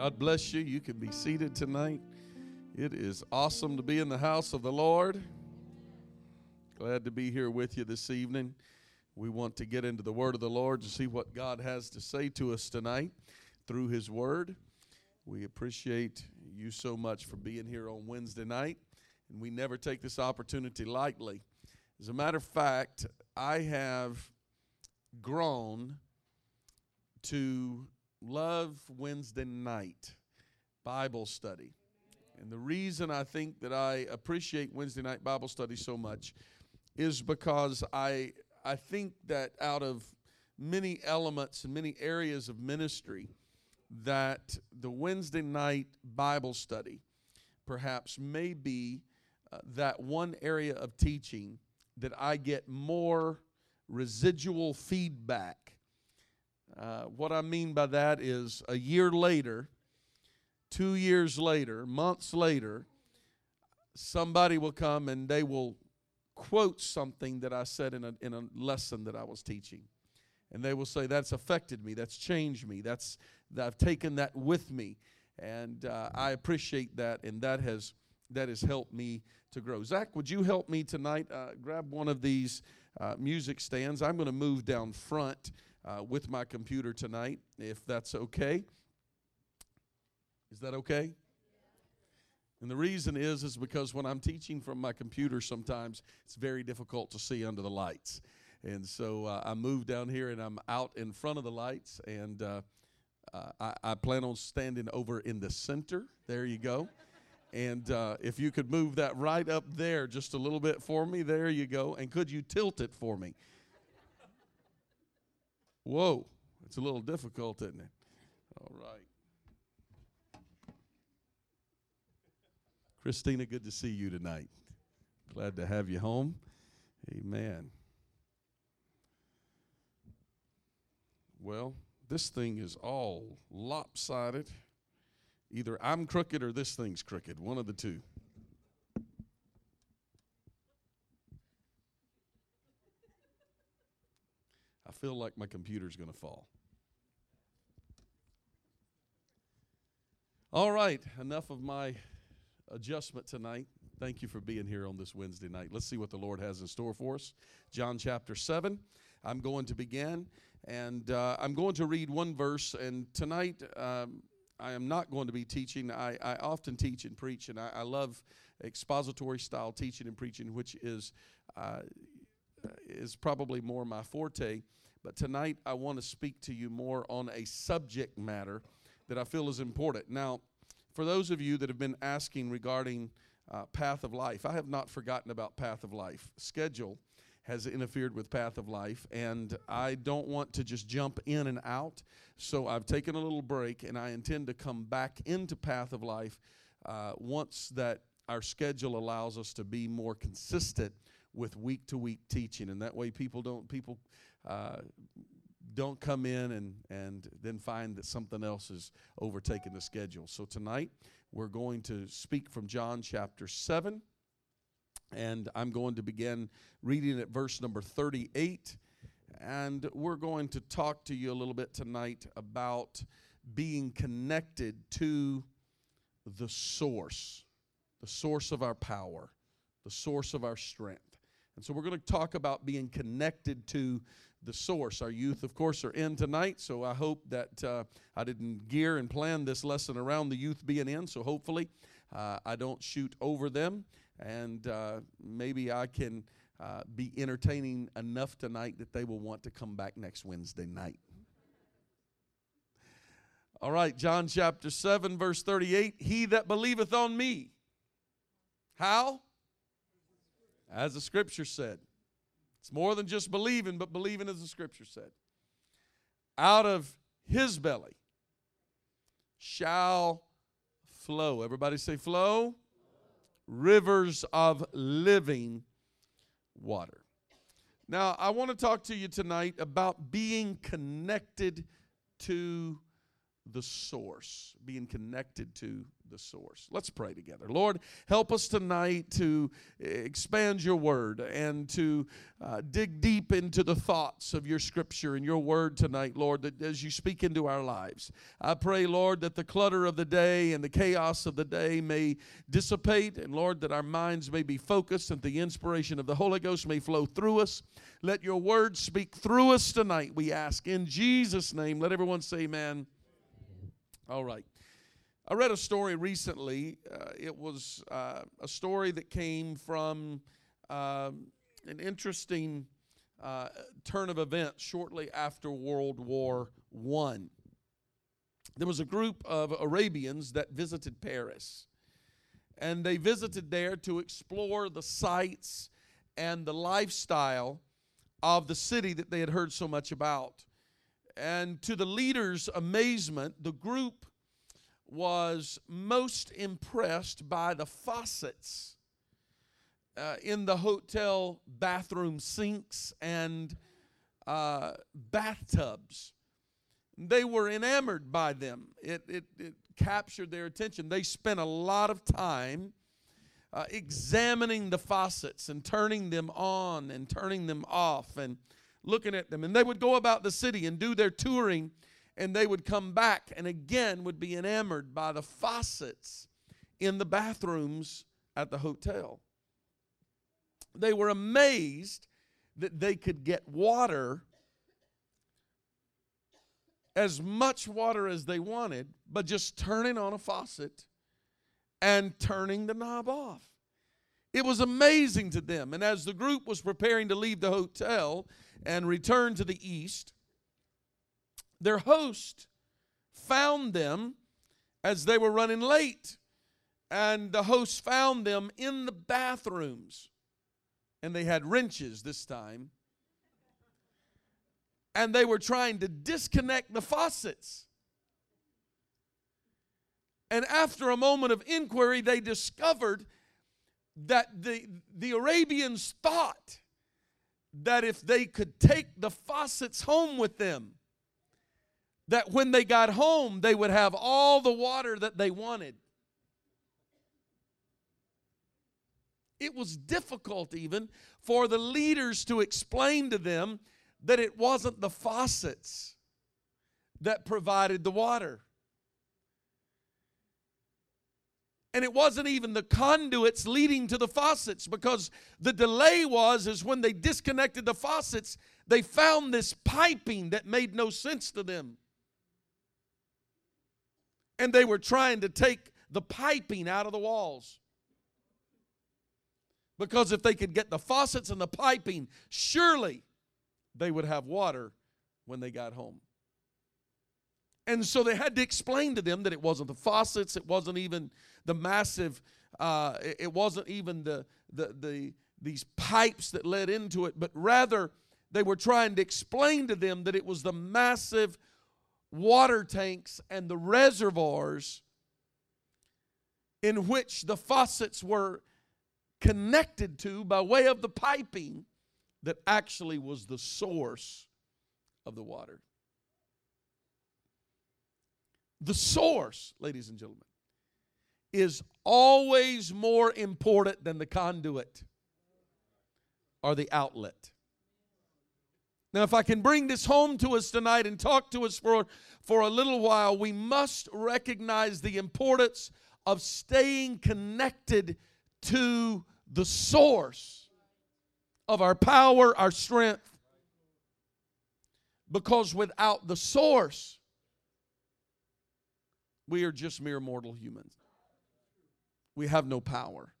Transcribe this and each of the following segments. God bless you. You can be seated tonight. It is awesome to be in the house of the Lord. Glad to be here with you this evening. We want to get into the word of the Lord and see what God has to say to us tonight through his word. We appreciate you so much for being here on Wednesday night, and we never take this opportunity lightly. As a matter of fact, I have grown to love Wednesday night Bible study. And the reason I think that I appreciate Wednesday night Bible study so much is because I think that out of many elements and many areas of ministry, that the Wednesday night Bible study perhaps may be that one area of teaching that I get more residual feedback. What I mean by that is a year later, 2 years later, months later, somebody will come and they will quote something that I said in a lesson that I was teaching. And they will say, that's affected me, that's changed me, that I've taken that with me. And I appreciate that, and that has helped me to grow. Zach, would you help me tonight? Grab one of these music stands. I'm going to move down front with my computer tonight, if that's okay. Is that okay? And the reason is because when I'm teaching from my computer sometimes, it's very difficult to see under the lights. And so I move down here, and I'm out in front of the lights, and I plan on standing over in the center. There you go. And if you could move that right up there just a little bit for me, there you go. And could you tilt it for me? Whoa, it's a little difficult, isn't it? All right. Christina, good to see you tonight. Glad to have you home. Amen. Well, this thing is all lopsided. Either I'm crooked or this thing's crooked, one of the two. I feel like my computer's going to fall. All right, enough of my adjustment tonight. Thank you for being here on this Wednesday night. Let's see what the Lord has in store for us. John chapter 7. I'm going to begin, and I'm going to read one verse, and tonight I am not going to be teaching. I often teach and preach, and I love expository style teaching and preaching, which is probably more my forte, but tonight I want to speak to you more on a subject matter that I feel is important. Now, for those of you that have been asking regarding Path of Life, I have not forgotten about Path of Life. Schedule has interfered with Path of Life, and I don't want to just jump in and out, so I've taken a little break, and I intend to come back into Path of Life once that our schedule allows us to be more consistent with week-to-week teaching, and that way people don't come in and then find that something else is overtaking the schedule. So tonight we're going to speak from John chapter 7. And I'm going to begin reading at verse number 38, and we're going to talk to you a little bit tonight about being connected to the source of our power, the source of our strength. And so we're going to talk about being connected to the source. Our youth, of course, are in tonight, so I hope that I didn't gear and plan this lesson around the youth being in, so hopefully I don't shoot over them. And maybe I can be entertaining enough tonight that they will want to come back next Wednesday night. All right, John chapter 7, verse 38. He that believeth on me. How? As the Scripture said. It's more than just believing, but believing as the Scripture said. Out of his belly shall flow. Everybody say flow. Rivers of living water. Now, I want to talk to you tonight about being connected to the source, being connected to the source. Let's pray together. Lord, help us tonight to expand your word and to dig deep into the thoughts of your scripture and your word tonight, Lord, that as you speak into our lives. I pray, Lord, that the clutter of the day and the chaos of the day may dissipate, and Lord, that our minds may be focused and the inspiration of the Holy Ghost may flow through us. Let your word speak through us tonight, we ask. In Jesus' name, let everyone say amen. All right. I read a story recently. It was a story that came from an interesting turn of events shortly after World War I. There was a group of Arabians that visited Paris, and they visited there to explore the sights and the lifestyle of the city that they had heard so much about. And to the leader's amazement, the group was most impressed by the faucets in the hotel bathroom sinks and bathtubs. They were enamored by them. It captured their attention. They spent a lot of time examining the faucets and turning them on and turning them off and looking at them. And they would go about the city and do their touring, and they would come back and again would be enamored by the faucets in the bathrooms at the hotel. They were amazed that they could get water, as much water as they wanted, but just turning on a faucet and turning the knob off. It was amazing to them. And as the group was preparing to leave the hotel and return to the east, their host found them as they were running late. And the host found them in the bathrooms. And they had wrenches this time. And they were trying to disconnect the faucets. And after a moment of inquiry, they discovered that the Arabians thought that if they could take the faucets home with them, that when they got home, they would have all the water that they wanted. It was difficult even for the leaders to explain to them that it wasn't the faucets that provided the water. And it wasn't even the conduits leading to the faucets, because the delay was when they disconnected the faucets, they found this piping that made no sense to them. And they were trying to take the piping out of the walls. Because if they could get the faucets and the piping, surely they would have water when they got home. And so they had to explain to them that it wasn't the faucets, it wasn't even the massive, it wasn't even these pipes that led into it, but rather they were trying to explain to them that it was the massive water tanks and the reservoirs in which the faucets were connected to by way of the piping that actually was the source of the water. The source, ladies and gentlemen, is always more important than the conduit or the outlet. Now, if I can bring this home to us tonight and talk to us for a little while, we must recognize the importance of staying connected to the source of our power, our strength. Because without the source, we are just mere mortal humans. We have no power.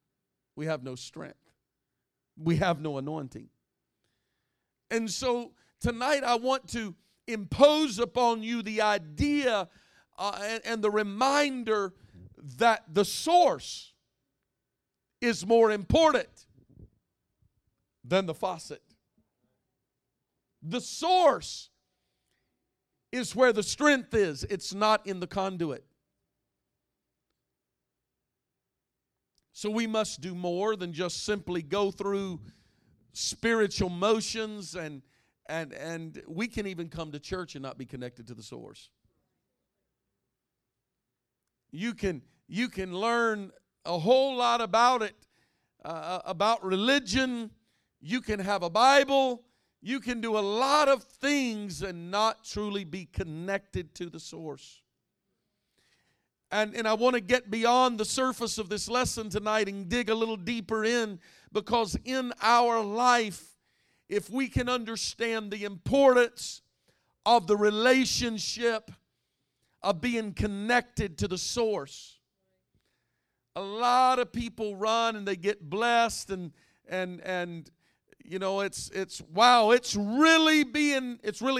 We have no strength. We have no anointing. And so tonight I want to impose upon you the idea and the reminder that the source is more important than the faucet. The source is where the strength is. It's not in the conduit. So we must do more than just simply go through spiritual motions, and we can even come to church and not be connected to the source. You can learn a whole lot about it, about religion. You can have a Bible. You can do a lot of things and not truly be connected to the source. And I want to get beyond the surface of this lesson tonight and dig a little deeper in, because in our life, if we can understand the importance of the relationship of being connected to the source, a lot of people run and they get blessed and you know, it's wow, it's really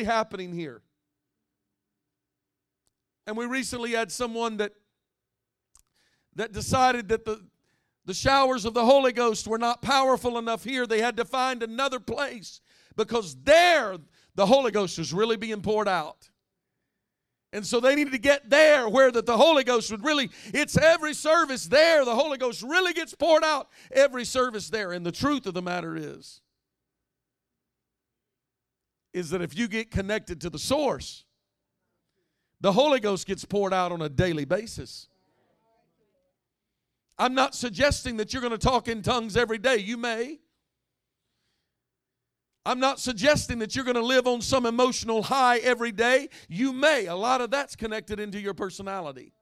happening here. And we recently had someone that decided that the showers of the Holy Ghost were not powerful enough here. They had to find another place, because there the Holy Ghost was really being poured out. And so they needed to get there where that the Holy Ghost would really, it's every service there. The Holy Ghost really gets poured out every service there. And the truth of the matter is that if you get connected to the source, the Holy Ghost gets poured out on a daily basis. I'm not suggesting that you're going to talk in tongues every day. You may. I'm not suggesting that you're going to live on some emotional high every day. You may. A lot of that's connected into your personality.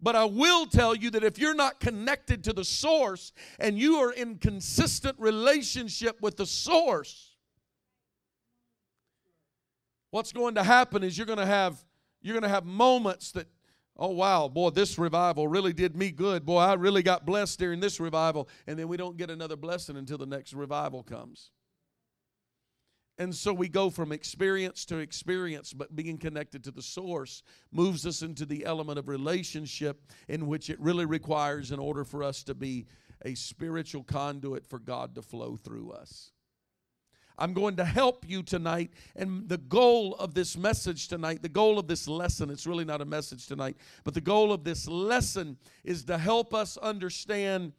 But I will tell you that if you're not connected to the source and you are in consistent relationship with the source, what's going to happen is you're going to have moments that, oh, wow, boy, this revival really did me good. Boy, I really got blessed during this revival. And then we don't get another blessing until the next revival comes. And so we go from experience to experience, but being connected to the source moves us into the element of relationship, in which it really requires in order for us to be a spiritual conduit for God to flow through us. I'm going to help you tonight, and the goal of this message tonight, the goal of this lesson, it's really not a message tonight, but the goal of this lesson is to help us understand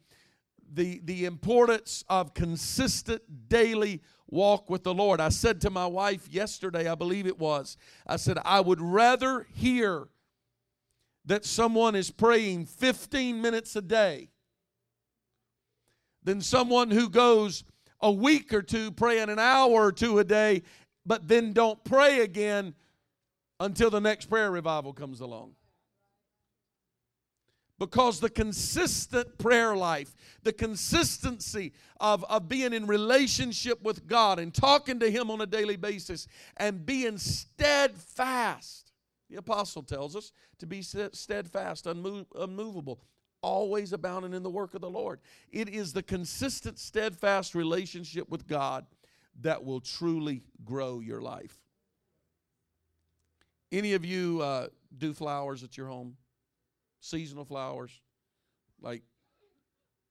the importance of consistent daily walk with the Lord. I said to my wife yesterday, I believe it was, I said, I would rather hear that someone is praying 15 minutes a day than someone who goes a week or two praying an hour or two a day, but then don't pray again until the next prayer revival comes along. Because the consistent prayer life, the consistency of being in relationship with God and talking to Him on a daily basis and being steadfast, the apostle tells us to be steadfast, unmovable, always abounding in the work of the Lord. It is the consistent, steadfast relationship with God that will truly grow your life. Any of you do flowers at your home? Seasonal flowers? Like,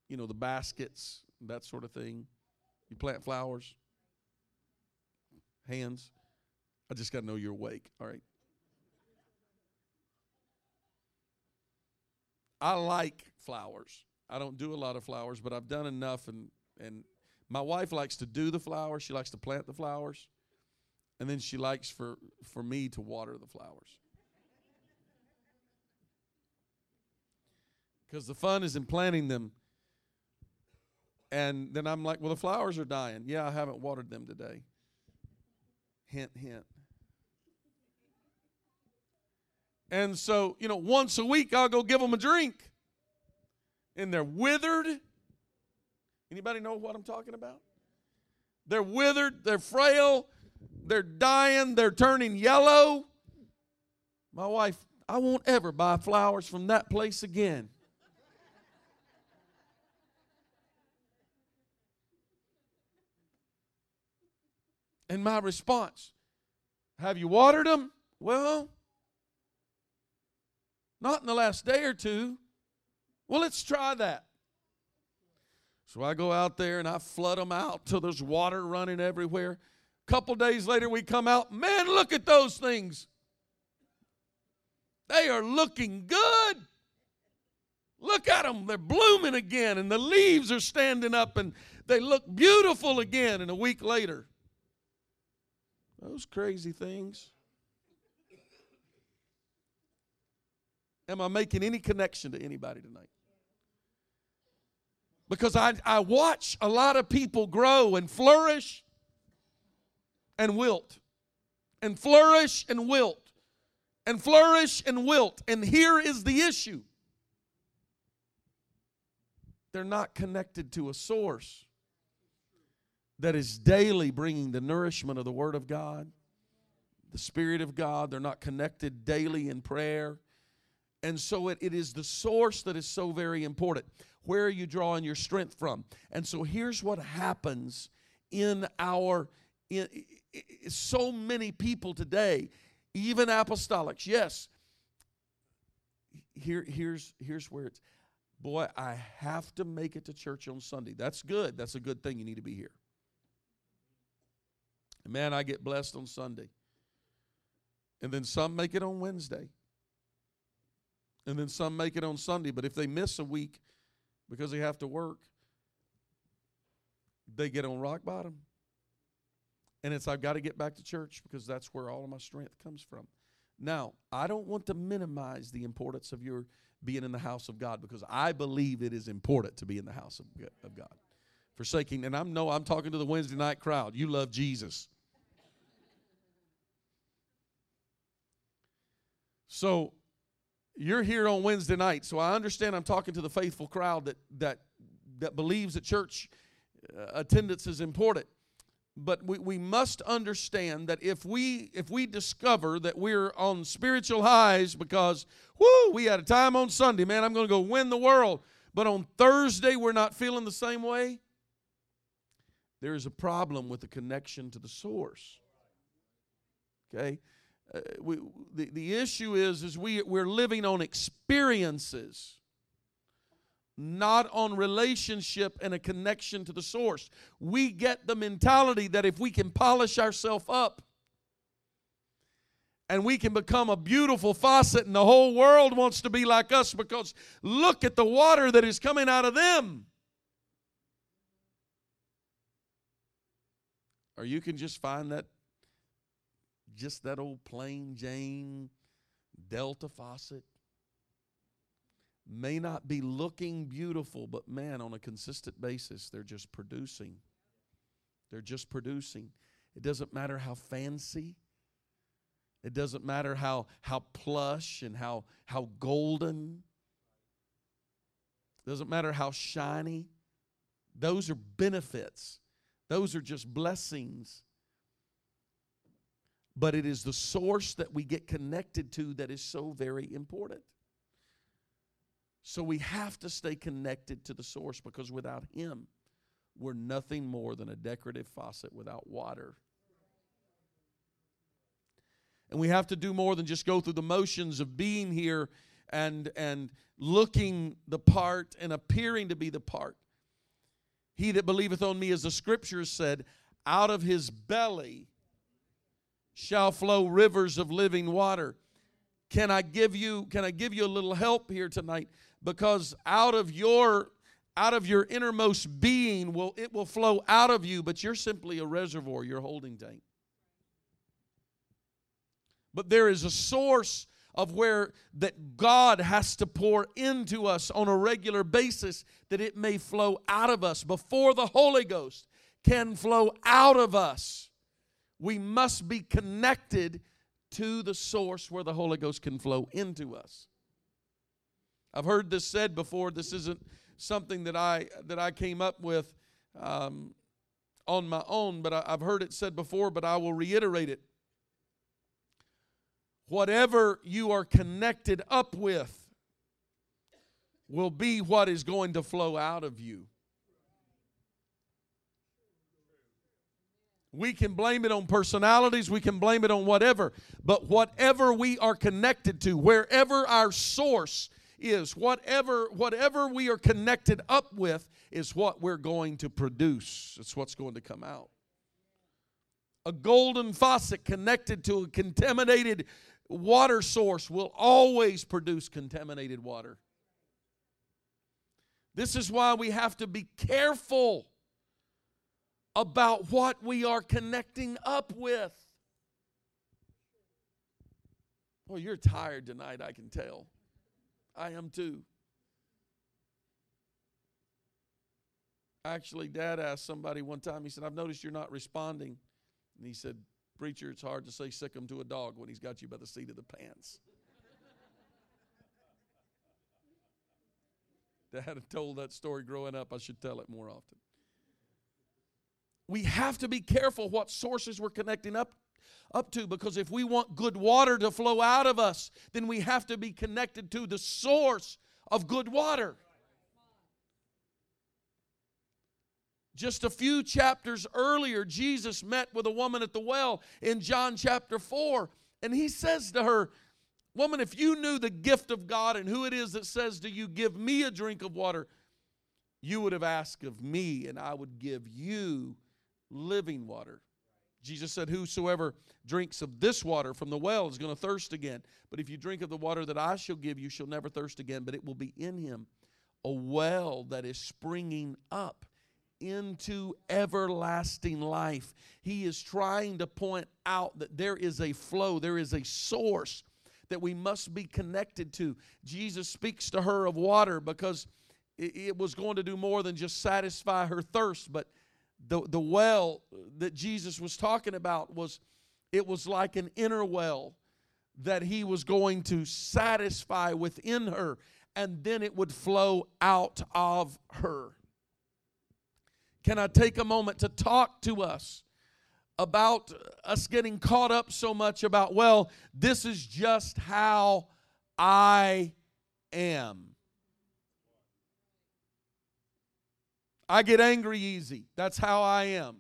you know, the baskets, that sort of thing. You plant flowers? Hands? I just got to know you're awake, all right? I like flowers. I don't do a lot of flowers, but I've done enough. And my wife likes to do the flowers. She likes to plant the flowers. And then she likes for me to water the flowers. Because the fun is in planting them. And then I'm like, well, the flowers are dying. Yeah, I haven't watered them today. Hint, hint. And so, you know, once a week I'll go give them a drink. And they're withered. Anybody know what I'm talking about? They're withered, they're frail, they're dying, they're turning yellow. My wife, I won't ever buy flowers from that place again. And my response, have you watered them? Well, not in the last day or two. Well, let's try that. So I go out there and I flood them out till there's water running everywhere. A couple days later we come out. Man, look at those things. They are looking good. Look at them. They're blooming again and the leaves are standing up and they look beautiful again. And a week later, those crazy things. Am I making any connection to anybody tonight? Because I watch a lot of people grow and flourish and wilt, and flourish and wilt, and flourish and wilt. And here is the issue. They're not connected to a source that is daily bringing the nourishment of the Word of God, the Spirit of God. They're not connected daily in prayer. And so it is the source that is so very important. Where are you drawing your strength from? And so here's what happens in our, so many people today, even apostolics. Yes, here's where it's, boy, I have to make it to church on Sunday. That's good. That's a good thing. You need to be here. Man, I get blessed on Sunday. And then some make it on Wednesday. And then some make it on Sunday. But if they miss a week because they have to work, they get on rock bottom. And it's, I've got to get back to church because that's where all of my strength comes from. Now, I don't want to minimize the importance of your being in the house of God, because I believe it is important to be in the house of God. Forsaking, and I'm talking to the Wednesday night crowd. You love Jesus. So you're here on Wednesday night, so I understand I'm talking to the faithful crowd that believes that church attendance is important. But we must understand that if we discover that we're on spiritual highs because, whoo, we had a time on Sunday, man, I'm going to go win the world. But on Thursday we're not feeling the same way, there is a problem with the connection to the source. Okay? The issue is we're living on experiences, not on relationship and a connection to the source. We get the mentality that if we can polish ourselves up and we can become a beautiful faucet and the whole world wants to be like us because look at the water that is coming out of them. Or you can just find that old plain Jane Delta faucet. May not be looking beautiful, but man, on a consistent basis, they're just producing. They're just producing. It doesn't matter how fancy. It doesn't matter how plush and how golden. It doesn't matter how shiny. Those are benefits. Those are just blessings. But it is the source that we get connected to that is so very important. So we have to stay connected to the source, because without Him, we're nothing more than a decorative faucet without water. And we have to do more than just go through the motions of being here and looking the part and appearing to be the part. He that believeth on me, as the Scriptures said, out of his belly shall flow rivers of living water. Can I give you a little help here tonight? Because out of your innermost being it will flow out of you, but you're simply a reservoir, you're a holding tank. But there is a source of where that God has to pour into us on a regular basis, that it may flow out of us. Before the Holy Ghost can flow out of us, we must be connected to the source where the Holy Ghost can flow into us. I've heard this said before. This isn't something that I came up with on my own, but I've heard it said before, but I will reiterate it. Whatever you are connected up with will be what is going to flow out of you. We can blame it on personalities. We can blame it on whatever. But whatever we are connected to, wherever our source is, whatever we are connected up with is what we're going to produce. It's what's going to come out. A golden faucet connected to a contaminated water source will always produce contaminated water. This is why we have to be careful about what we are connecting up with. Well, you're tired tonight, I can tell. I am too. Actually, Dad asked somebody one time, he said, I've noticed you're not responding. And he said, preacher, it's hard to say sick him to a dog when he's got you by the seat of the pants. Dad had told that story growing up. I should tell it more often. We have to be careful what sources we're connecting up to, because if we want good water to flow out of us, then we have to be connected to the source of good water. Just a few chapters earlier, Jesus met with a woman at the well in John chapter 4, and he says to her, woman, if you knew the gift of God and who it is that says to you, give me a drink of water, you would have asked of me, and I would give you living water. Jesus said, whosoever drinks of this water from the well is going to thirst again. But if you drink of the water that I shall give you, shall never thirst again, but it will be in him a well that is springing up into everlasting life. He is trying to point out that there is a flow, there is a source that we must be connected to. Jesus speaks to her of water because it was going to do more than just satisfy her thirst, but the well that Jesus was talking about was like an inner well that he was going to satisfy within her, and then it would flow out of her. Can I take a moment to talk to us about us getting caught up so much about, well, this is just how I am. I get angry easy. That's how I am.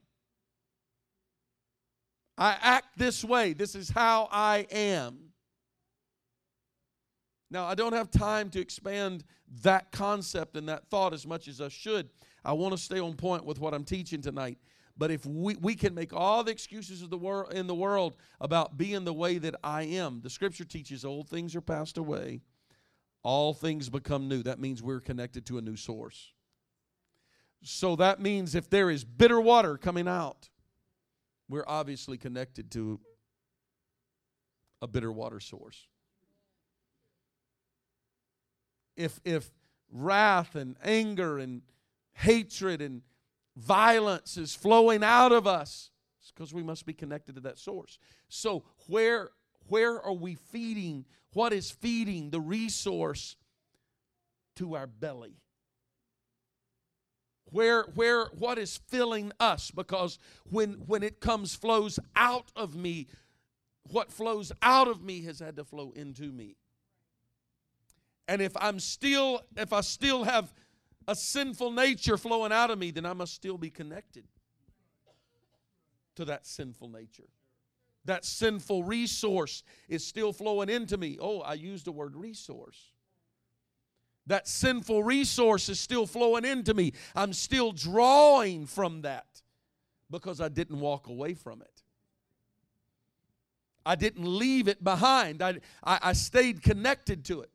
I act this way. This is how I am. Now, I don't have time to expand that concept and that thought as much as I should. I want to stay on point with what I'm teaching tonight. But if we can make all the excuses of the world in the world about being the way that I am, the Scripture teaches old things are passed away, all things become new. That means we're connected to a new source. So that means if there is bitter water coming out, we're obviously connected to a bitter water source. If wrath and anger and hatred and violence is flowing out of us, it's because we must be connected to that source. So where are we feeding? What is feeding the resource to our belly? What is filling us? Because when it comes, flows out of me, what flows out of me has had to flow into me. And if I still have a sinful nature flowing out of me, then I must still be connected to that sinful nature. That sinful resource is still flowing into me. Oh, I used the word resource. That sinful resource is still flowing into me. I'm still drawing from that because I didn't walk away from it. I didn't leave it behind. I stayed connected to it.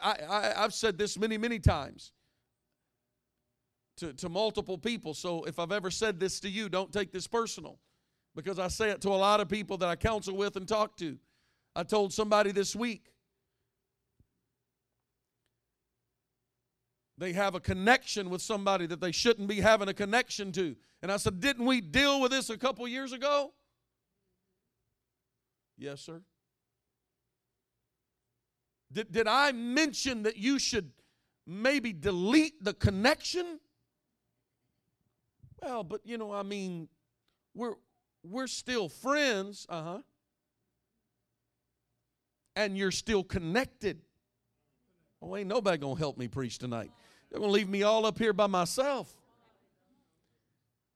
I've said this many, many times to multiple people, so if I've ever said this to you, don't take this personal, because I say it to a lot of people that I counsel with and talk to. I told somebody this week, they have a connection with somebody that they shouldn't be having a connection to. And I said, didn't we deal with this a couple years ago? Yes, sir. Did I mention that you should maybe delete the connection? Well, but you know, I mean, we're still friends, and you're still connected. Oh, ain't nobody gonna help me preach tonight. They're gonna leave me all up here by myself.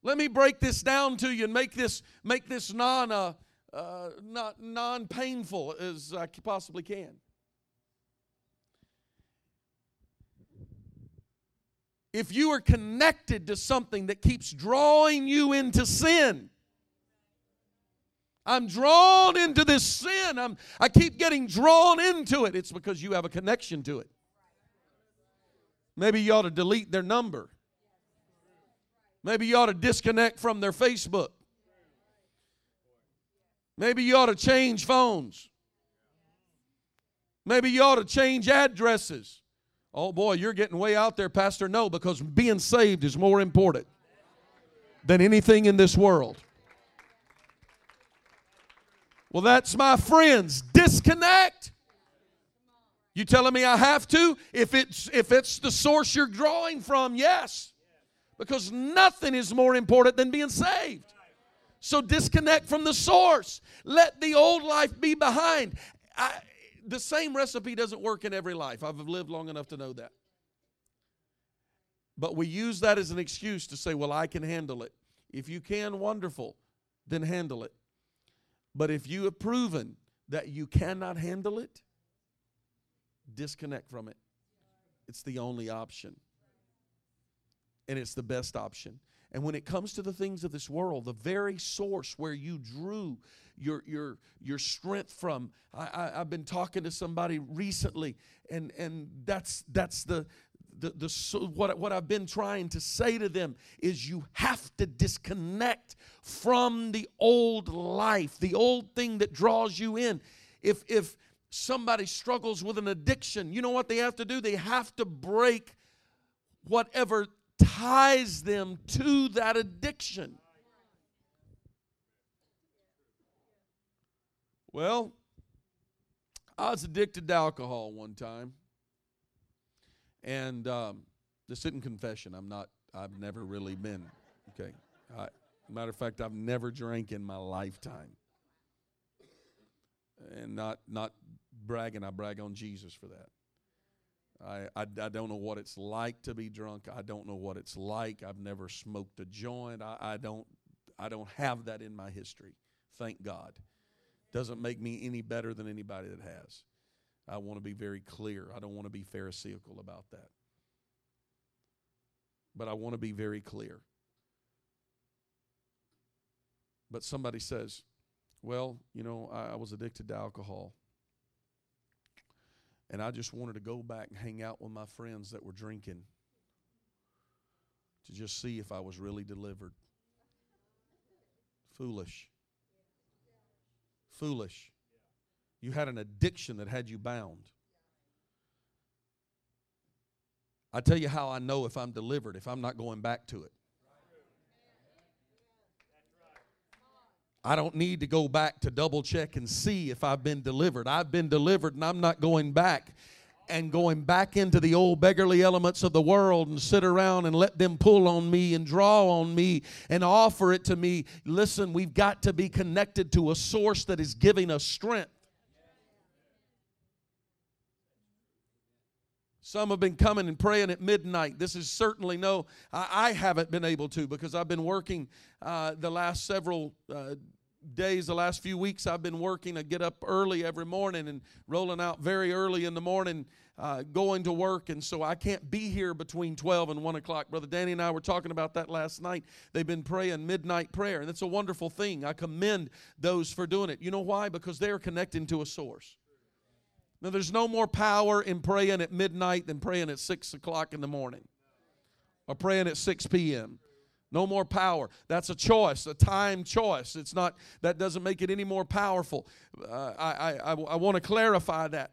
Let me break this down to you and make this non-painful as I possibly can. If you are connected to something that keeps drawing you into sin, I'm drawn into this sin. I keep getting drawn into it. It's because you have a connection to it. Maybe you ought to delete their number. Maybe you ought to disconnect from their Facebook. Maybe you ought to change phones. Maybe you ought to change addresses. Oh, boy, you're getting way out there, Pastor. No, because being saved is more important than anything in this world. Well, that's my friends. Disconnect. You telling me I have to? If it's the source you're drawing from, yes. Because nothing is more important than being saved. So disconnect from the source. Let the old life be behind. The same recipe doesn't work in every life. I've lived long enough to know that. But we use that as an excuse to say, well, I can handle it. If you can, wonderful, then handle it. But if you have proven that you cannot handle it, disconnect from it. It's the only option. And it's the best option. And when it comes to the things of this world, the very source where you drew your strength from, I've been talking to somebody recently, and that's what I've been trying to say to them is you have to disconnect from the old life, the old thing that draws you in. If somebody struggles with an addiction, you know what they have to do? They have to break whatever ties them to that addiction. Well, I was addicted to alcohol one time. And this isn't confession. I've never really been. Okay. Matter of fact, I've never drank in my lifetime. And not bragging. I brag on Jesus for that. I don't know what it's like to be drunk. I don't know what it's like. I've never smoked a joint. I don't have that in my history. Thank God. Doesn't make me any better than anybody that has. I want to be very clear. I don't want to be pharisaical about that. But I want to be very clear. But somebody says, well, you know, I was addicted to alcohol. And I just wanted to go back and hang out with my friends that were drinking to just see if I was really delivered. Foolish. Foolish. You had an addiction that had you bound. I tell you how I know if I'm delivered, if I'm not going back to it. I don't need to go back to double check and see if I've been delivered. I've been delivered and I'm not going back and going back into the old beggarly elements of the world and sit around and let them pull on me and draw on me and offer it to me. Listen, we've got to be connected to a source that is giving us strength. Some have been coming and praying at midnight. This is certainly no, I haven't been able to because I've been working the last several days, the last few weeks. I've been working. I get up early every morning and rolling out very early in the morning, going to work. And so I can't be here between 12 and 1 o'clock. Brother Danny and I were talking about that last night. They've been praying midnight prayer, and it's a wonderful thing. I commend those for doing it. You know why? Because they're connecting to a source. Now, there's no more power in praying at midnight than praying at 6 o'clock in the morning or praying at 6 p.m. No more power. That's a choice, a time choice. It's not, that doesn't make it any more powerful. I want to clarify that.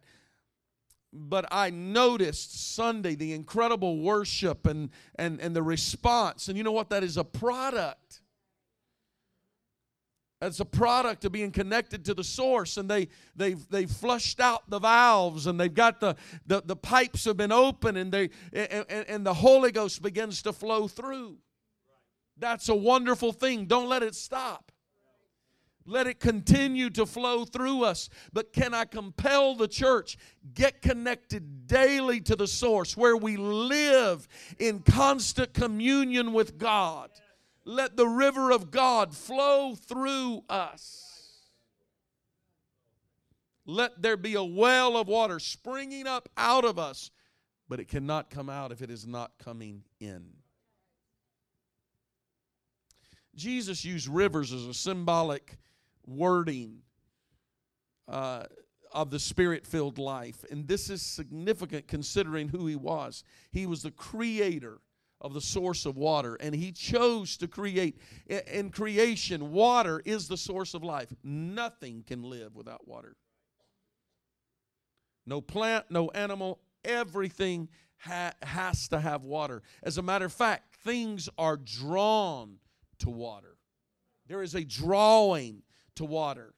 But I noticed Sunday the incredible worship and the response. And you know what? That is a product. It's a product of being connected to the source, and they've flushed out the valves, and they've got the pipes have been open, and the Holy Ghost begins to flow through. That's a wonderful thing. Don't let it stop. Let it continue to flow through us. But can I compel the church? Get connected daily to the source where we live in constant communion with God. Let the river of God flow through us. Let there be a well of water springing up out of us, but it cannot come out if it is not coming in. Jesus used rivers as a symbolic wording of the Spirit-filled life, and this is significant considering who he was. He was the creator of the source of water, and he chose to create. In creation, water is the source of life. Nothing can live without water. no plant, no animal. Everything has to have water. As a matter of fact, things are drawn to water. There is a drawing to water.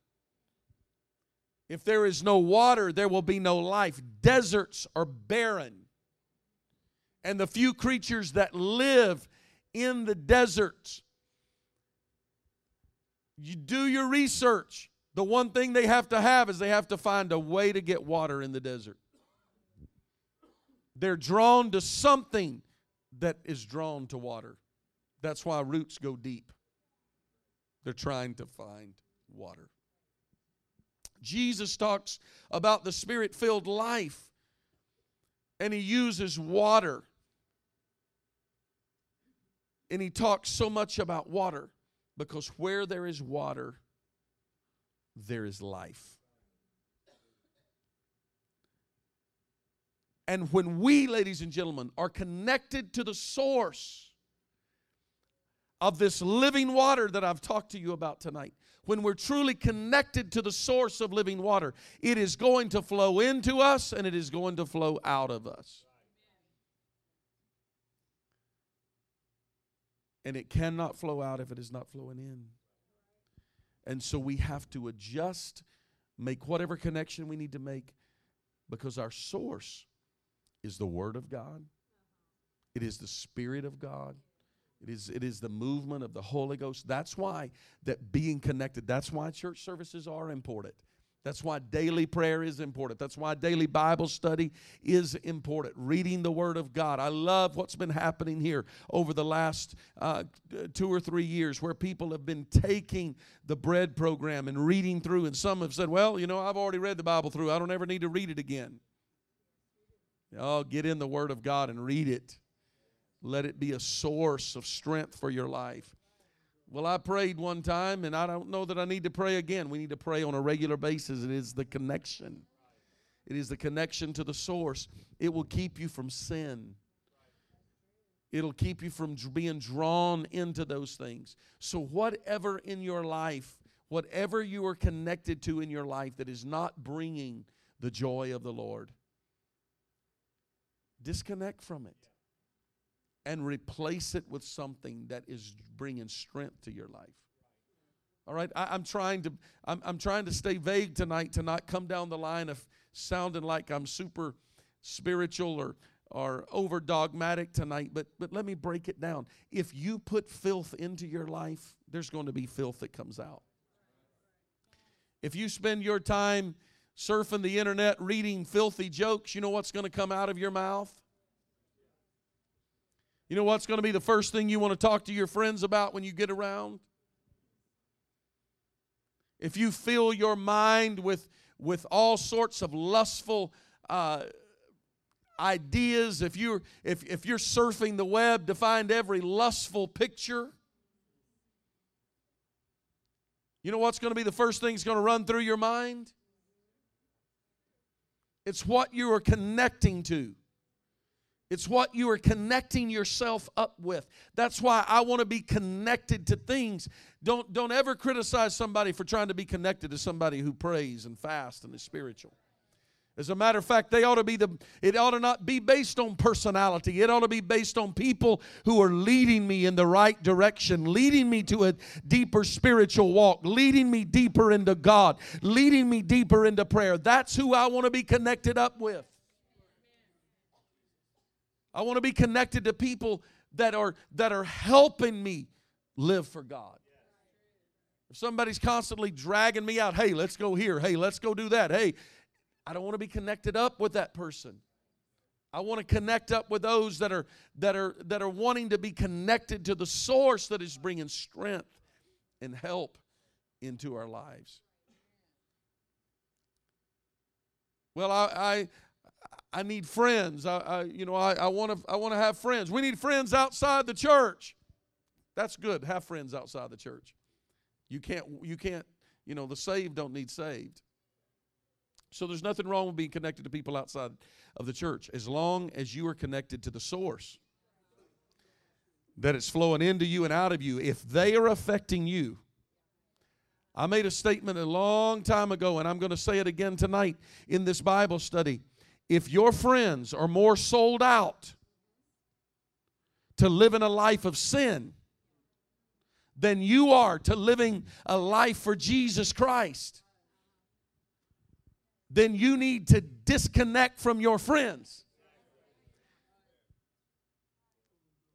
If there is no water, there will be no life. Deserts are barren. And the few creatures that live in the deserts, you do your research. The one thing they have to have is they have to find a way to get water in the desert. They're drawn to something that is drawn to water. That's why roots go deep. They're trying to find water. Jesus talks about the Spirit-filled life, and he uses water. And he talks so much about water because where there is water, there is life. And when we, ladies and gentlemen, are connected to the source of this living water that I've talked to you about tonight, when we're truly connected to the source of living water, it is going to flow into us and it is going to flow out of us. And it cannot flow out if it is not flowing in. And so we have to adjust, make whatever connection we need to make, because our source is the Word of God. It is the Spirit of God. It is the movement of the Holy Ghost. That's why that being connected, that's why church services are important. That's why daily prayer is important. That's why daily Bible study is important. Reading the Word of God. I love what's been happening here over the last 2 or 3 years where people have been taking the bread program and reading through. And some have said, well, you know, I've already read the Bible through. I don't ever need to read it again. Oh, get in the Word of God and read it. Let it be a source of strength for your life. Well, I prayed one time, and I don't know that I need to pray again. We need to pray on a regular basis. It is the connection. It is the connection to the source. It will keep you from sin. It'll keep you from being drawn into those things. So whatever in your life, whatever you are connected to in your life that is not bringing the joy of the Lord, disconnect from it and replace it with something that is bringing strength to your life. All right, I'm trying to stay vague tonight to not come down the line of sounding like I'm super spiritual or over dogmatic tonight, but let me break it down. If you put filth into your life, there's going to be filth that comes out. If you spend your time surfing the internet, reading filthy jokes, you know what's going to come out of your mouth? You know what's going to be the first thing you want to talk to your friends about when you get around? If you fill your mind with all sorts of lustful ideas, if you're surfing the web to find every lustful picture, you know what's going to be the first thing that's going to run through your mind? It's what you are connecting to. It's what you are connecting yourself up with. That's why I want to be connected to things. Don't ever criticize somebody for trying to be connected to somebody who prays and fasts and is spiritual. As a matter of fact, it ought to not be based on personality. It ought to be based on people who are leading me in the right direction, leading me to a deeper spiritual walk, leading me deeper into God, leading me deeper into prayer. That's who I want to be connected up with. I want to be connected to people that are helping me live for God. If somebody's constantly dragging me out, hey, let's go here, hey, let's go do that, hey, I don't want to be connected up with that person. I want to connect up with those that are wanting to be connected to the source that is bringing strength and help into our lives. Well, I need friends. I want to have friends. We need friends outside the church. That's good. Have friends outside the church. You can't, the saved don't need saved. So there's nothing wrong with being connected to people outside of the church as long as you are connected to the source that it's flowing into you and out of you. If they are affecting you, I made a statement a long time ago, and I'm going to say it again tonight in this Bible study. If your friends are more sold out to living a life of sin than you are to living a life for Jesus Christ, then you need to disconnect from your friends.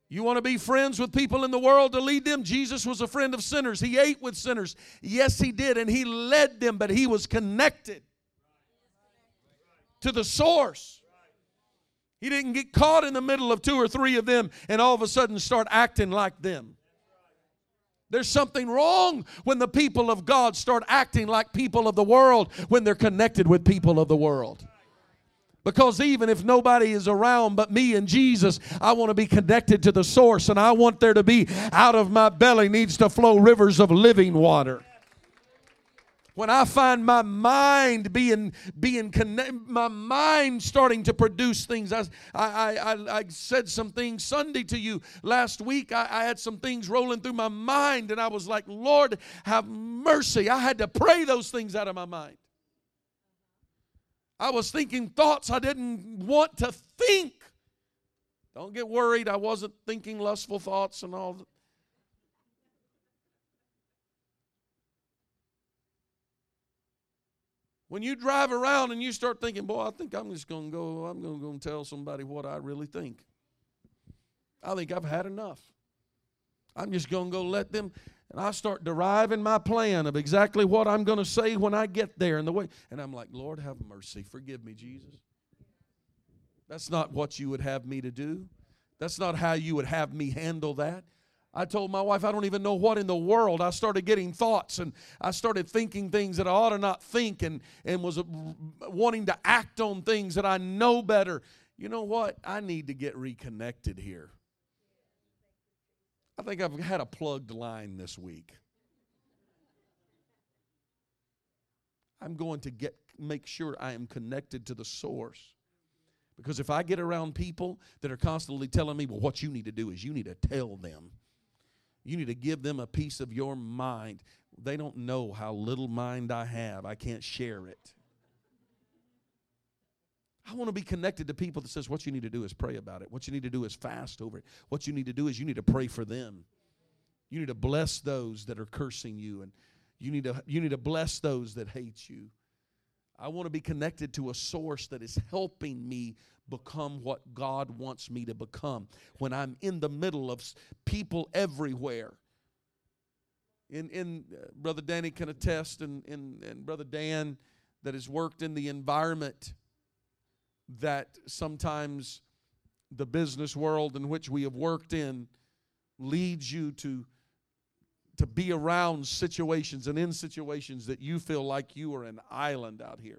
You want to be friends with people in the world to lead them? Jesus was a friend of sinners. He ate with sinners. Yes, he did, and he led them, but he was connected to the source. He didn't get caught in the middle of two or three of them and all of a sudden start acting like them. There's something wrong when the people of God start acting like people of the world when they're connected with people of the world. Because even if nobody is around but me and Jesus, I want to be connected to the source, and I want there to be, out of my belly needs to flow rivers of living water. When I find my mind my mind starting to produce things. I said some things Sunday to you last week. I had some things rolling through my mind, and I was like, Lord, have mercy. I had to pray those things out of my mind. I was thinking thoughts I didn't want to think. Don't get worried. I wasn't thinking lustful thoughts and all that. When you drive around and you start thinking, boy, I think I'm just going to go, I'm going to go and tell somebody what I really think. I think I've had enough. I'm just going to go let them. And I start deriving my plan of exactly what I'm going to say when I get there. And I'm like, Lord, have mercy. Forgive me, Jesus. That's not what you would have me to do. That's not how you would have me handle that. I told my wife, I don't even know what in the world. I started getting thoughts, and I started thinking things that I ought to not think, and was wanting to act on things that I know better. You know what? I need to get reconnected here. I think I've had a plugged line this week. I'm going to make sure I am connected to the source. Because if I get around people that are constantly telling me, well, what you need to do is you need to tell them. You need to give them a piece of your mind. They don't know how little mind I have. I can't share it. I want to be connected to people that says what you need to do is pray about it. What you need to do is fast over it. What you need to do is you need to pray for them. You need to bless those that are cursing you, and you need to bless those that hate you. I want to be connected to a source that is helping me become what God wants me to become. When I'm in the middle of people everywhere, Brother Danny can attest, and Brother Dan that has worked in the environment that sometimes the business world in which we have worked in leads you to be around situations and in situations that you feel like you are an island out here.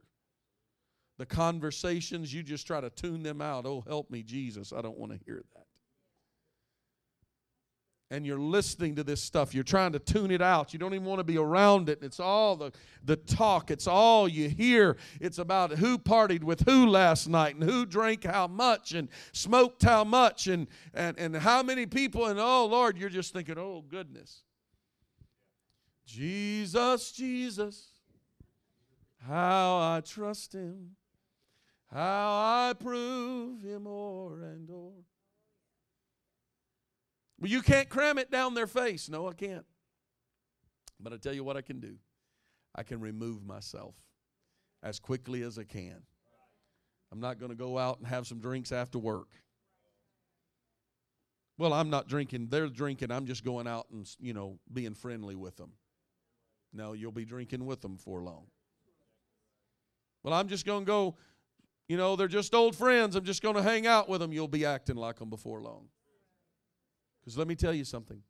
The conversations, you just try to tune them out. Oh, help me, Jesus. I don't want to hear that. And you're listening to this stuff. You're trying to tune it out. You don't even want to be around it. It's all the talk. It's all you hear. It's about who partied with who last night, and who drank how much, and smoked how much, and how many people. And, oh, Lord, you're just thinking, oh, goodness. Jesus, Jesus, how I trust him, how I prove him o'er and o'er. Well, you can't cram it down their face. No, I can't. But I tell you what I can do. I can remove myself as quickly as I can. I'm not going to go out and have some drinks after work. Well, I'm not drinking. They're drinking. I'm just going out and, being friendly with them. No, you'll be drinking with them for long. Well, I'm just going to go, they're just old friends. I'm just going to hang out with them. You'll be acting like them before long. Because let me tell you something.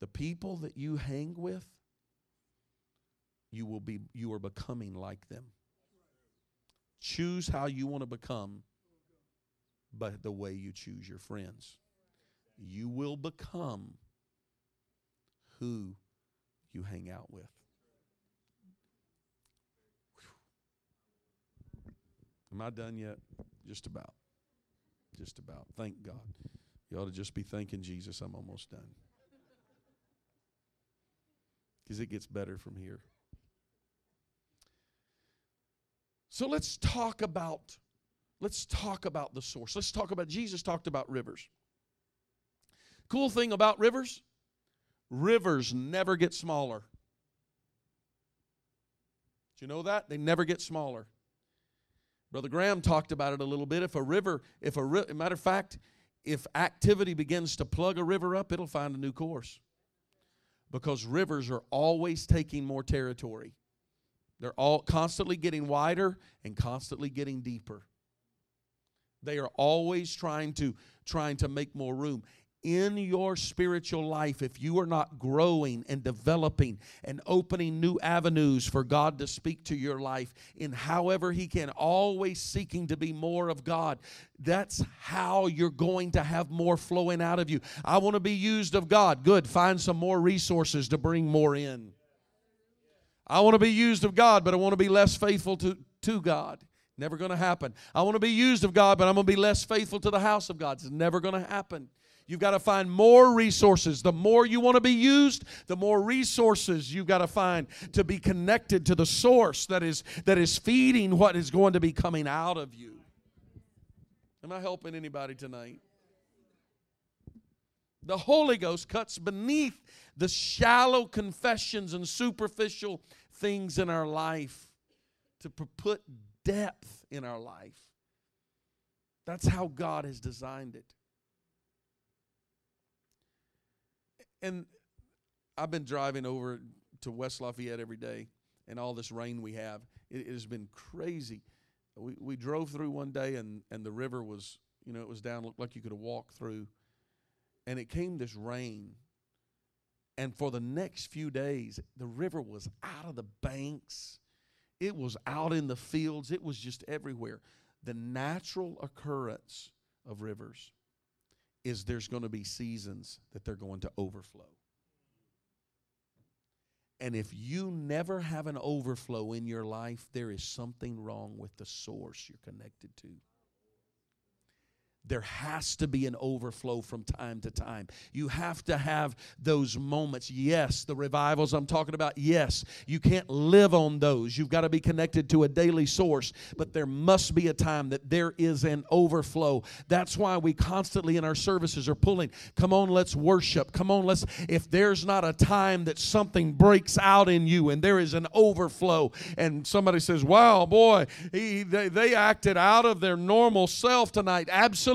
The people that you hang with, you are becoming like them. Choose how you want to become by the way you choose your friends. You will become who you hang out with. Am I done yet? Just about. Just about. Thank God. You ought to just be thanking Jesus, I'm almost done. Because it gets better from here. So let's talk about the source. Let's talk about, Jesus talked about rivers. Cool thing about rivers, rivers never get smaller. Do you know that? They never get smaller. Brother Graham talked about it a little bit. If activity begins to plug a river up, it'll find a new course. Because rivers are always taking more territory. They're all constantly getting wider and constantly getting deeper. They are always trying to make more room. In your spiritual life, if you are not growing and developing and opening new avenues for God to speak to your life in however He can, always seeking to be more of God, that's how you're going to have more flowing out of you. I want to be used of God. Good. Find some more resources to bring more in. I want to be used of God, but I want to be less faithful to God. Never going to happen. I want to be used of God, but I'm going to be less faithful to the house of God. It's never going to happen. You've got to find more resources. The more you want to be used, the more resources you've got to find to be connected to the source that is feeding what is going to be coming out of you. Am I helping anybody tonight? The Holy Ghost cuts beneath the shallow confessions and superficial things in our life to put depth in our life. That's how God has designed it. And I've been driving over to West Lafayette every day, and all this rain we have, it has been crazy. We drove through one day, and the river was, it was down, looked like you could have walked through. And it came this rain, and for the next few days, the river was out of the banks. It was out in the fields. It was just everywhere. The natural occurrence of rivers is there's going to be seasons that they're going to overflow. And if you never have an overflow in your life, there is something wrong with the source you're connected to. There has to be an overflow from time to time. You have to have those moments. Yes, the revivals I'm talking about, yes. You can't live on those. You've got to be connected to a daily source. But there must be a time that there is an overflow. That's why we constantly in our services are pulling, come on, let's worship. Come on, let's. If there's not a time that something breaks out in you and there is an overflow and somebody says, wow, boy, they acted out of their normal self tonight. Absolutely.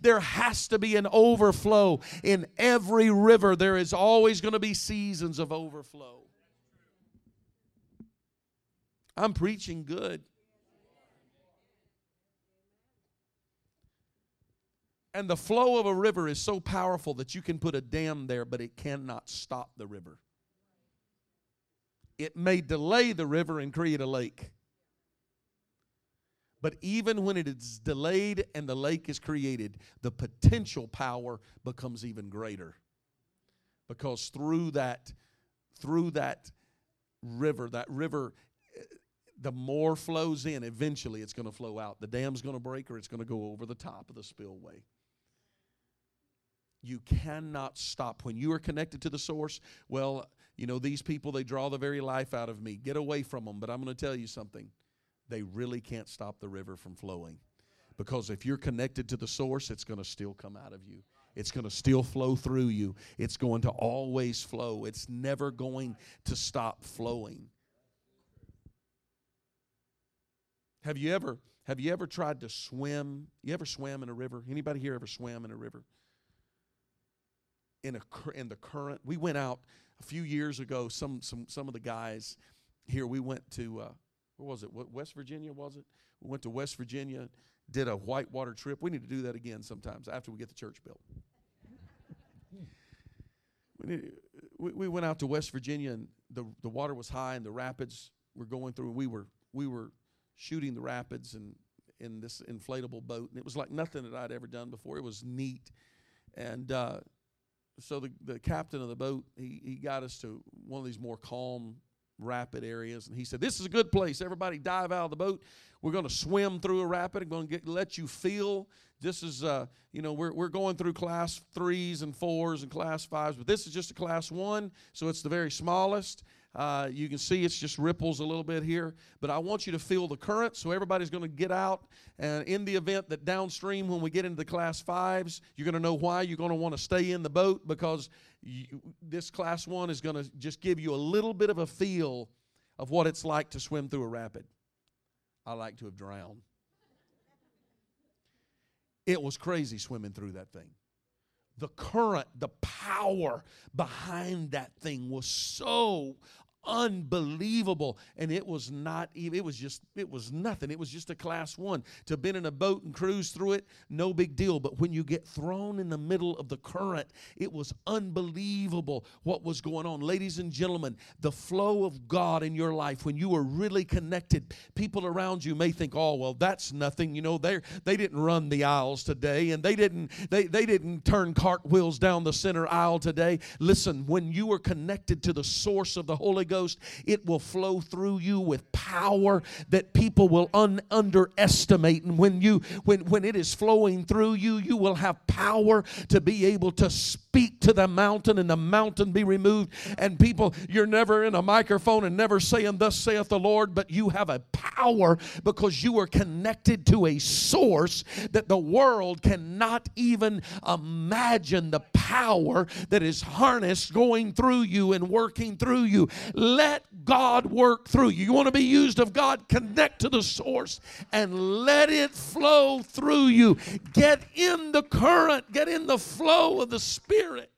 There has to be an overflow in every river. There is always going to be seasons of overflow. I'm preaching good. And the flow of a river is so powerful that you can put a dam there, but it cannot stop the river. It may delay the river and create a lake. But even when it is delayed and the lake is created, the potential power becomes even greater. Because through that river, the more flows in, eventually it's going to flow out. The dam's going to break or it's going to go over the top of the spillway. You cannot stop. When you are connected to the source, well, these people, they draw the very life out of me. Get away from them. But I'm going to tell you something. They really can't stop the river from flowing. Because if you're connected to the source, it's going to still come out of you. It's going to still flow through you. It's going to always flow. It's never going to stop flowing. Have you ever tried to swim? You ever swam in a river? Anybody here ever swam in a river? In the current? We went out a few years ago, some of the guys here, we went to... Where was it? West Virginia, was it? We went to West Virginia, did a whitewater trip. We need to do that again sometimes after we get the church built. We went out to West Virginia, and the water was high, and the rapids were going through. We were shooting the rapids and in this inflatable boat, and it was like nothing that I'd ever done before. It was neat. And so the captain of the boat, he got us to one of these more calm rapid areas, and he said, this is a good place. Everybody dive out of the boat. We're going to swim through a rapid. I'm going to let you feel. This is, we're going through class 3s and 4s and class 5s, but this is just a class 1, so it's the very smallest. You can see it's just ripples a little bit here, but I want you to feel the current, so everybody's going to get out, and in the event that downstream when we get into the class fives, you're going to know why you're going to want to stay in the boat, because this class one is going to just give you a little bit of a feel of what it's like to swim through a rapid. I like to have drowned. It was crazy swimming through that thing. The current, the power behind that thing was so unbelievable, and it was not even, it was nothing. It was just a class one. To been in a boat and cruise through it, no big deal. But when you get thrown in the middle of the current, it was unbelievable what was going on. Ladies and gentlemen, the flow of God in your life, when you are really connected, people around you may think, oh, well, that's nothing. You know, they didn't run the aisles today, and they didn't turn cartwheels down the center aisle today. Listen, when you are connected to the source of the Holy Ghost, it will flow through you with power that people will underestimate. And when it is flowing through you, you will have power to be able to speak to the mountain and the mountain be removed. And people, you're never in a microphone and never saying, thus saith the Lord, but you have a power because you are connected to a source that the world cannot even imagine the power that is harnessed going through you and working through you. Let God work through you. You want to be used of God? Connect to the source and let it flow through you. Get in the current. Get in the flow of the Spirit.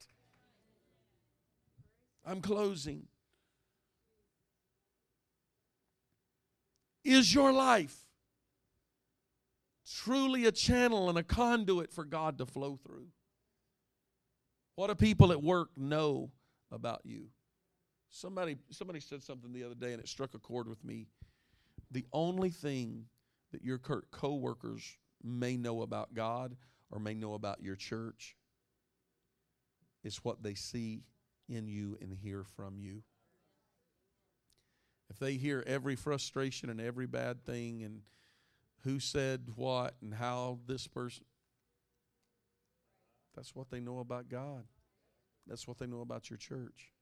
I'm closing. Is your life truly a channel and a conduit for God to flow through? What do people at work know about you? Somebody said something the other day, and it struck a chord with me. The only thing that your co-workers may know about God or may know about your church is what they see in you and hear from you. If they hear every frustration and every bad thing and who said what and how this person, that's what they know about God. That's what they know about your church.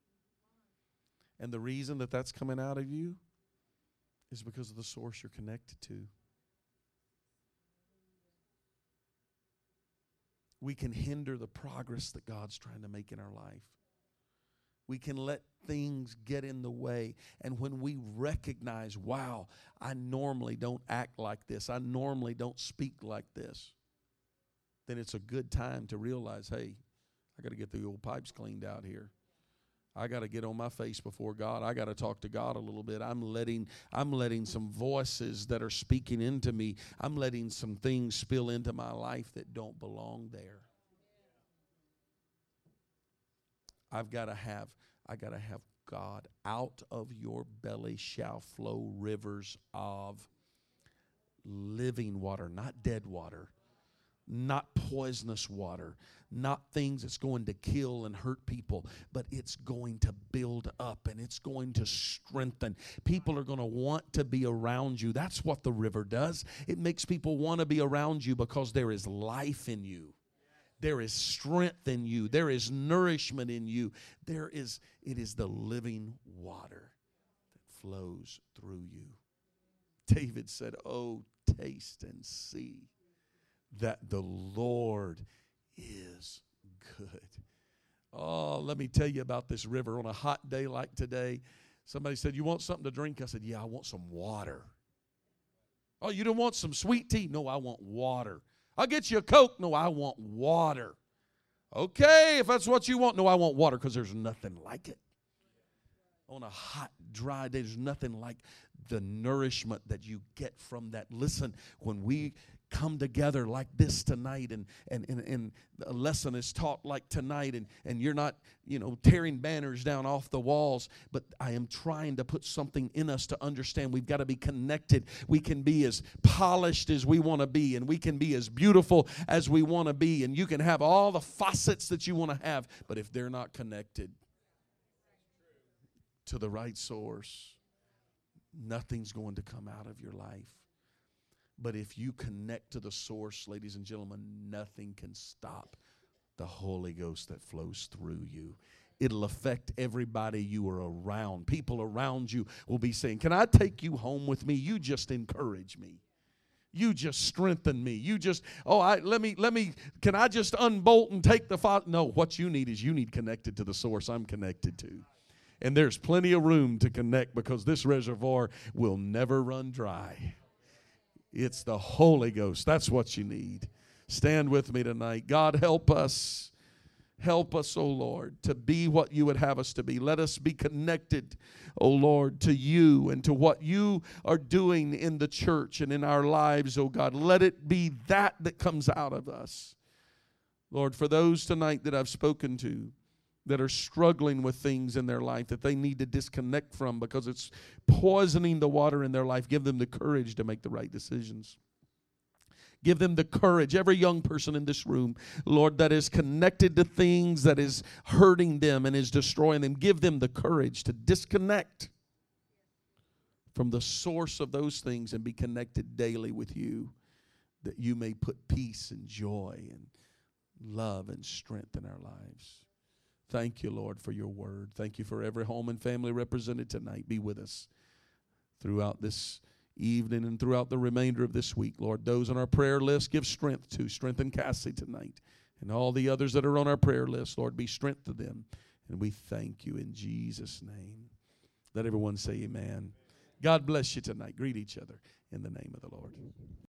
And the reason that that's coming out of you is because of the source you're connected to. We can hinder the progress that God's trying to make in our life. We can let things get in the way. And when we recognize, wow, I normally don't act like this. I normally don't speak like this. Then it's a good time to realize, hey, I got to get the old pipes cleaned out here. I got to get on my face before God. I got to talk to God a little bit. I'm letting some voices that are speaking into me. I'm letting some things spill into my life that don't belong there. I got to have God. Out of your belly shall flow rivers of living water, not dead water. Not poisonous water, not things that's going to kill and hurt people, but it's going to build up and it's going to strengthen. People are going to want to be around you. That's what the river does. It makes people want to be around you because there is life in you. There is strength in you. There is nourishment in you. It is the living water that flows through you. David said, oh, taste and see that the Lord is good. Oh, let me tell you about this river. On a hot day like today, somebody said, you want something to drink? I said, yeah, I want some water. Oh, you don't want some sweet tea? No, I want water. I'll get you a Coke. No, I want water. Okay, if that's what you want. No, I want water, because there's nothing like it. On a hot, dry day, there's nothing like the nourishment that you get from that. Listen, when we come together like this tonight and a lesson is taught like tonight and you're not, tearing banners down off the walls, but I am trying to put something in us to understand we've got to be connected. We can be as polished as we want to be, and we can be as beautiful as we want to be, and you can have all the faucets that you want to have, but if they're not connected to the right source, nothing's going to come out of your life. But if you connect to the source, ladies and gentlemen, nothing can stop the Holy Ghost that flows through you. it'll affect everybody you are around. People around you will be saying, can I take you home with me? You just encourage me. You just strengthen me. You just, can I just unbolt and take the fire? No, what you need is you need connected to the source I'm connected to. And there's plenty of room to connect because this reservoir will never run dry. It's the Holy Ghost. That's what you need. Stand with me tonight. God, help us. Help us, O Lord, to be what you would have us to be. Let us be connected, O Lord, to you and to what you are doing in the church and in our lives, O God. Let it be that comes out of us. Lord, for those tonight that I've spoken to that are struggling with things in their life that they need to disconnect from because it's poisoning the water in their life, give them the courage to make the right decisions. Give them the courage, every young person in this room, Lord, that is connected to things that is hurting them and is destroying them. Give them the courage to disconnect from the source of those things and be connected daily with you, that you may put peace and joy and love and strength in our lives. Thank you, Lord, for your word. Thank you for every home and family represented tonight. Be with us throughout this evening and throughout the remainder of this week, Lord. Those on our prayer list, give strength to. Strengthen Cassie tonight and all the others that are on our prayer list, Lord. Be strength to them. And we thank you in Jesus' name. Let everyone say amen. God bless you tonight. Greet each other in the name of the Lord.